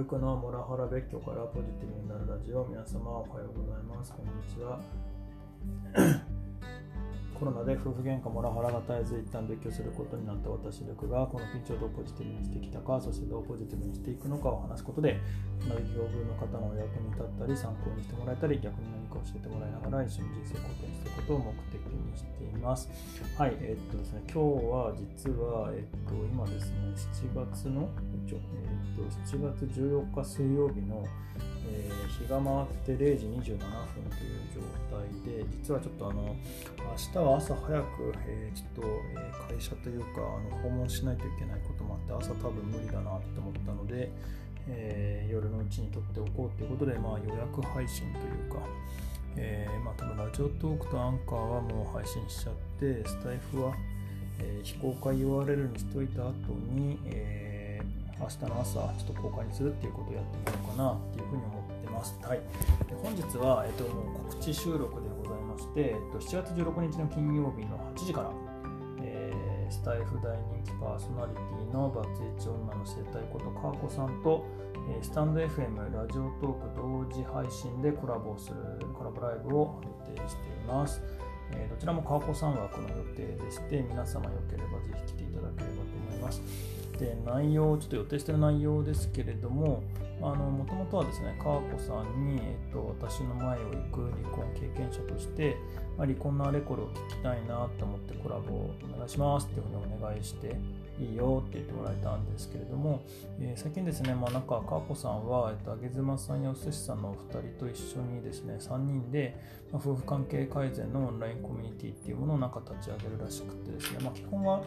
ルクのモラハラ別居からポジティブになるラジオ。皆様おはようございます。こんにちは。コロナで夫婦喧嘩モラハラが絶えず一旦別居することになった私ルクが、このピンチをどうポジティブにしてきたか、そしてどうポジティブにしていくのかを話すことで、同じ境遇の方のお役に立ったり、参考にしてもらえたり、逆に何か教えてもらいながら一緒に人生を貢献していくことを目的にしています。はい、ですね、今日は実は、今ですね、7月14日水曜日の、日が回って0時27分という状態で、実はちょっと明日は朝早く、会社というか訪問しないといけないこともあって、朝多分無理だなと思ったので、夜のうちに撮っておこうということで、予約配信というか、多分ラジオトークとアンカーはもう配信しちゃって、スタイフは、非公開 URL にしといた後に、明日の朝ちょっと公開にするっていうことをやってみようかなっていうふうに思ってます。はい、で本日は、もう告知収録でございまして、7月16日の金曜日の8時から、スタイフ大人気パーソナリティのバツイチ女の生態ことカーコさんと、スタンド FM ラジオトーク同時配信でコラボライブを予定しています。どちらもカーコさん枠の予定でして、皆様よければぜひ来ていただければと思います。で、ちょっと予定している内容ですけれども、もともとはですね、カーコさんに、私の前を行く離婚経験者として、離婚のあれこれを聞きたいなと思ってコラボをお願いしますっていうふうにお願いしていいよって言ってもらえたんですけれども、最近ですね、カーコさんは、あげずまさんやおすしさんのお二人と一緒にですね、3人で、夫婦関係改善のオンラインコミュニティっていうものを立ち上げるらしくてですね、基本は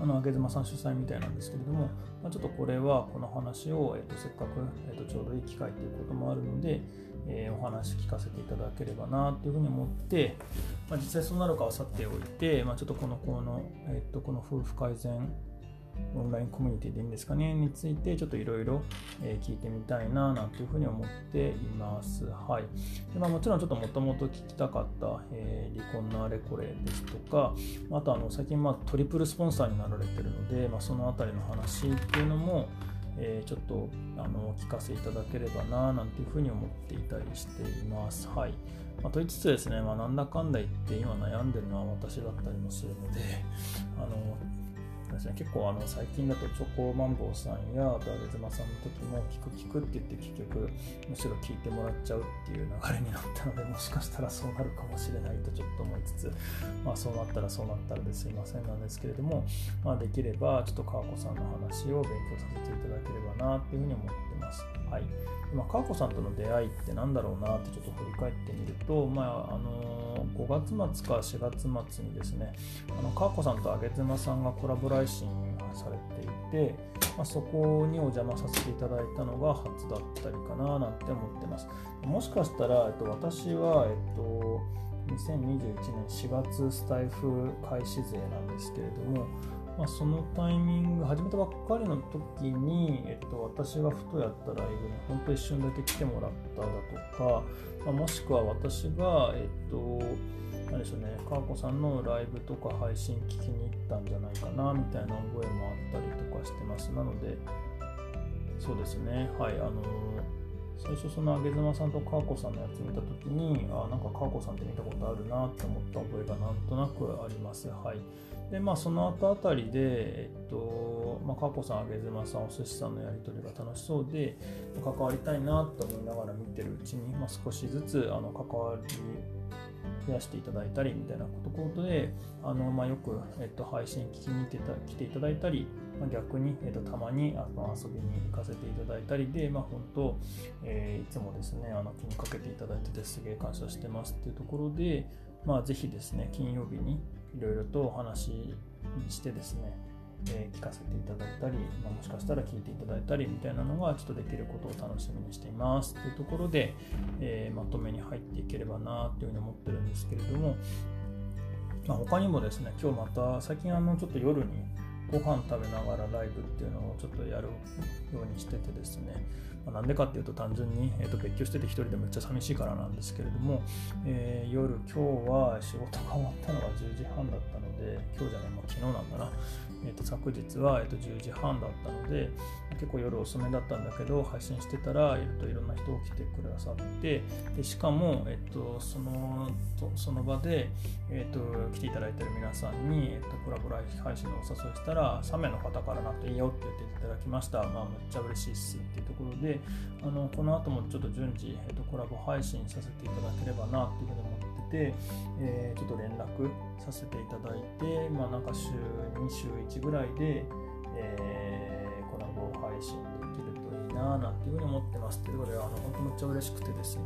あげずまさん主催みたいなんですけれども、ちょっとこれはこの話を、せっかく、ちょうどいい機会ということもあるので、お話聞かせていただければなというふうに思って、実際そうなるかはさておいて、ちょっとこの夫婦改善オンラインコミュニティでいいんですかねについてちょっといろいろ聞いてみたいななんていうふうに思っています。はい。で、もちろんちょっともともと聞きたかった、離婚のあれこれですとか、あと最近、トリプルスポンサーになられてるので、そのあたりの話っていうのも、ちょっと聞かせていただければななんていうふうに思っていたりしています。はい。と言いつつですね、なんだかんだ言って今悩んでるのは私だったりもするので、結構最近だとチョコマンボウさんやあげずまさんの時も聞くって言って結局むしろ聞いてもらっちゃうっていう流れになったので、もしかしたらそうなるかもしれないとちょっと思いつつ、そうなったらですいませんなんですけれども、できればちょっとカーコさんの話を勉強させていただければなっていうふうに思ってます。はい。カーコさんとの出会いってなんだろうなってちょっと振り返ってみると、5月末か4月末にですね、カーコさんとあげずまさんがコラボライブ配信されていて、そこにお邪魔させていただいたのが初だったりかななんて思ってます。もしかしたら、私は、2021年4月スタイフ開始勢なんですけれども、そのタイミング始めたばっかりの時に、私がふとやったライブに本当一瞬だけ来てもらっただとか、もしくは私が何でしょうね、カーコさんのライブとか配信聞きに行ったんじゃないかなみたいな覚えもあったりとかしてます。なのでそうですね、はい、最初そのあげずまさんとカーコさんのやつ見たときに、なんかカーコさんって見たことあるなって思った覚えがなんとなくあります。はい。で、その後あたりで、カーコさん、あげずまさん、お寿司さんのやり取りが楽しそうで、関わりたいなと思いながら見てるうちに、少しずつ関わり増やしていただいたりみたいなことで、よく、配信聞きに来ていただいたり、逆に、たまに遊びに行かせていただいたりで、本当、いつもですね、気にかけていただいててすげえ感謝してますっていうところで、ぜひですね、金曜日にいろいろとお話してですね、聞かせていただいたり、もしかしたら聞いていただいたりみたいなのがちょっとできることを楽しみにしていますというところで、まとめに入っていければなというふうに思ってるんですけれども、他にもですね、今日また最近ちょっと夜にご飯食べながらライブっていうのをちょっとやるようにしててですね、なんでかっていうと単純に、別居してて一人でめっちゃ寂しいからなんですけれども、夜今日は仕事が終わったのが10時半だったので、今日じゃない、まあ、昨日なんだな、昨日は、10時半だったので結構夜遅めだったんだけど、配信してたらいろんな人来てくださって、でしかも、その場で、来ていただいている皆さんに、コラボライブ配信のお誘いしたら3名の方からなんていいよって言っていただきました。まあ、めっちゃ嬉しいっすっていうところで、この後もちょっと順次、コラボ配信させていただければなっていうふうに思ってて、ちょっと連絡させていただいて、まあ、なんか週2、週1ぐらいで、コラボ配信できるといいななんていうふうに思ってますっていうところで、本当めっちゃ嬉しくてですね、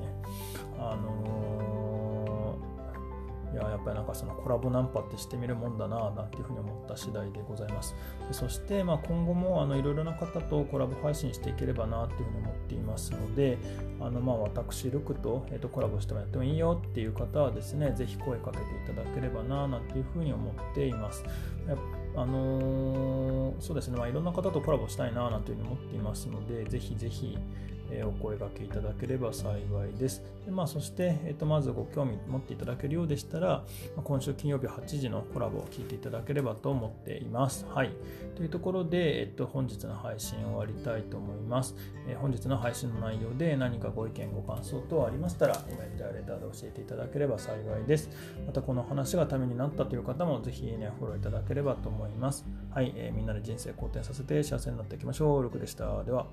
やっぱりなんかそのコラボナンパってしてみるもんだななんていうふうに思った次第でございます。でそしてまあ今後もいろいろな方とコラボ配信していければなっていうふうに思っていますので、まあ私ルクと、コラボしてもやってもいいよっていう方はですね、ぜひ声かけていただければななんていうふうに思っています。そうですね、まあいろんな方とコラボしたいななんていうふうに思っていますので、ぜひぜひお声掛けいただければ幸いです。でまあ、そして、まずご興味持っていただけるようでしたら、今週金曜日8時のコラボを聞いていただければと思っています。はい。というところで、本日の配信を終わりたいと思います。本日の配信の内容で何かご意見、ご感想等ありましたら、コメントやレターで教えていただければ幸いです。またこの話がためになったという方も、ぜひいいね、フォローいただければと思います。はい。みんなで人生好転させて幸せになっていきましょう。ルクでした。では。